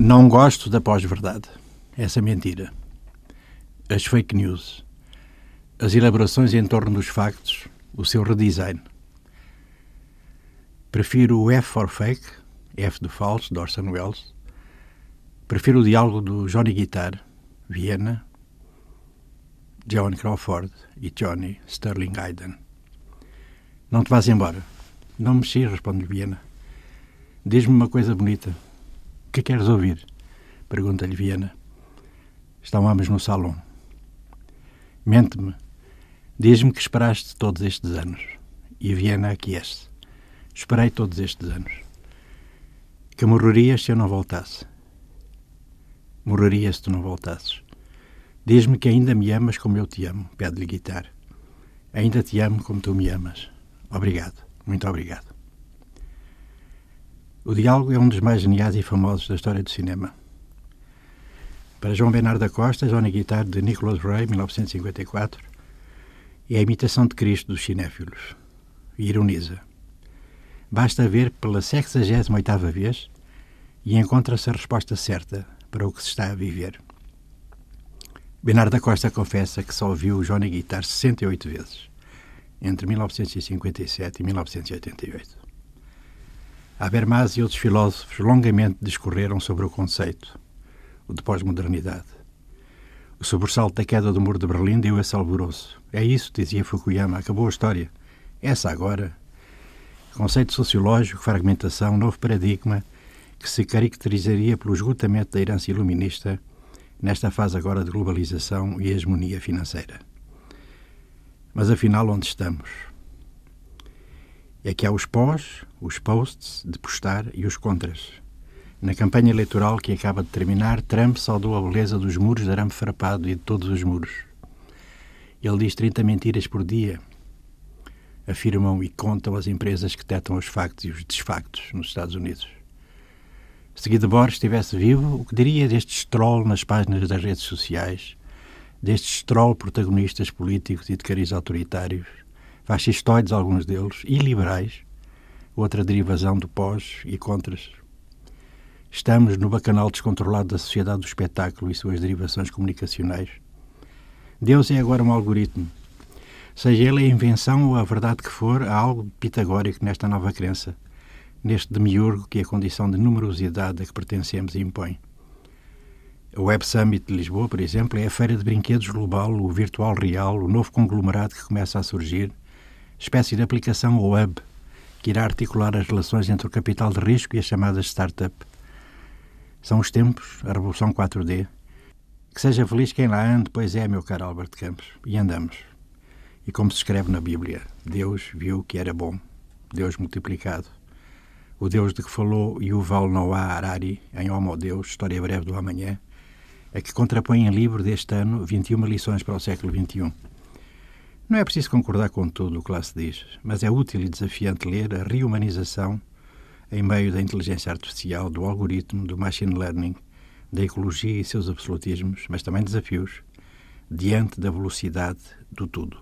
Não gosto da pós-verdade, essa mentira, as fake news, as elaborações em torno dos factos, o seu redesign. Prefiro o F for Fake, F de falso, de Orson Welles. Prefiro o diálogo do Johnny Guitar, Viena, Johnny Crawford e Johnny Sterling Hayden. Não te vás embora. Não me xis, responde-lhe Viena. Diz-me uma coisa bonita. O que queres ouvir? Pergunta-lhe Viena. Estão ambos no salão. Mente-me. Diz-me que esperaste todos estes anos. E Viena aquece. Esperei todos estes anos. Que morrerias se eu não voltasse. Morreria se tu não voltasses. Diz-me que ainda me amas como eu te amo. Pede-lhe Guitar. Ainda te amo como tu me amas. Obrigado. Muito obrigado. O diálogo é um dos mais geniais e famosos da história do cinema. Para João Bernardo da Costa, Johnny Guitar, de Nicholas Ray, 1954, é a imitação de Cristo dos cinéfilos. E ironiza. Basta ver pela 68ª vez e encontra-se a resposta certa para o que se está a viver. Bernardo da Costa confessa que só viu Johnny Guitar 68 vezes, entre 1957 e 1988. Habermas e outros filósofos longamente discorreram sobre o conceito, o de pós-modernidade. O sobressalto da queda do muro de Berlim deu esse alvoroço. É isso, dizia Fukuyama, acabou a história. Essa agora. Conceito sociológico, fragmentação, novo paradigma que se caracterizaria pelo esgotamento da herança iluminista nesta fase agora de globalização e hegemonia financeira. Mas afinal, onde estamos? É que há os pós, os posts de postar e os contras. Na campanha eleitoral que acaba de terminar, Trump saudou a beleza dos muros de arame farpado e de todos os muros. Ele diz 30 mentiras por dia. Afirmam e contam as empresas que detectam os factos e os desfactos nos Estados Unidos. Se Guido Borges estivesse vivo, o que diria destes trolls nas páginas das redes sociais, destes trolls protagonistas políticos e de cariz autoritários, fascistoides alguns deles, e liberais, outra derivação do pós e contras. Estamos no bacanal descontrolado da sociedade do espetáculo e suas derivações comunicacionais. Deus é agora um algoritmo. Seja ele a invenção ou a verdade que for, há algo pitagórico nesta nova crença, neste demiurgo que a condição de numerosidade a que pertencemos impõe. O Web Summit de Lisboa, por exemplo, é a feira de brinquedos global, o virtual real, o novo conglomerado que começa a surgir, espécie de aplicação web que irá articular as relações entre o capital de risco e as chamadas startup. São os tempos, a revolução 4D. Que seja feliz quem lá ande, pois é, meu caro Albert Campos. E andamos. E como se escreve na Bíblia, Deus viu que era bom, Deus multiplicado. O Deus de que falou Yuval Noah Harari, em Homo Deus, História Breve do Amanhã, é que contrapõe em livro deste ano 21 lições para o século XXI. Não é preciso concordar com tudo o que lá se diz, mas é útil e desafiante ler a reumanização em meio da inteligência artificial, do algoritmo, do machine learning, da ecologia e seus absolutismos, mas também desafios, diante da velocidade do tudo.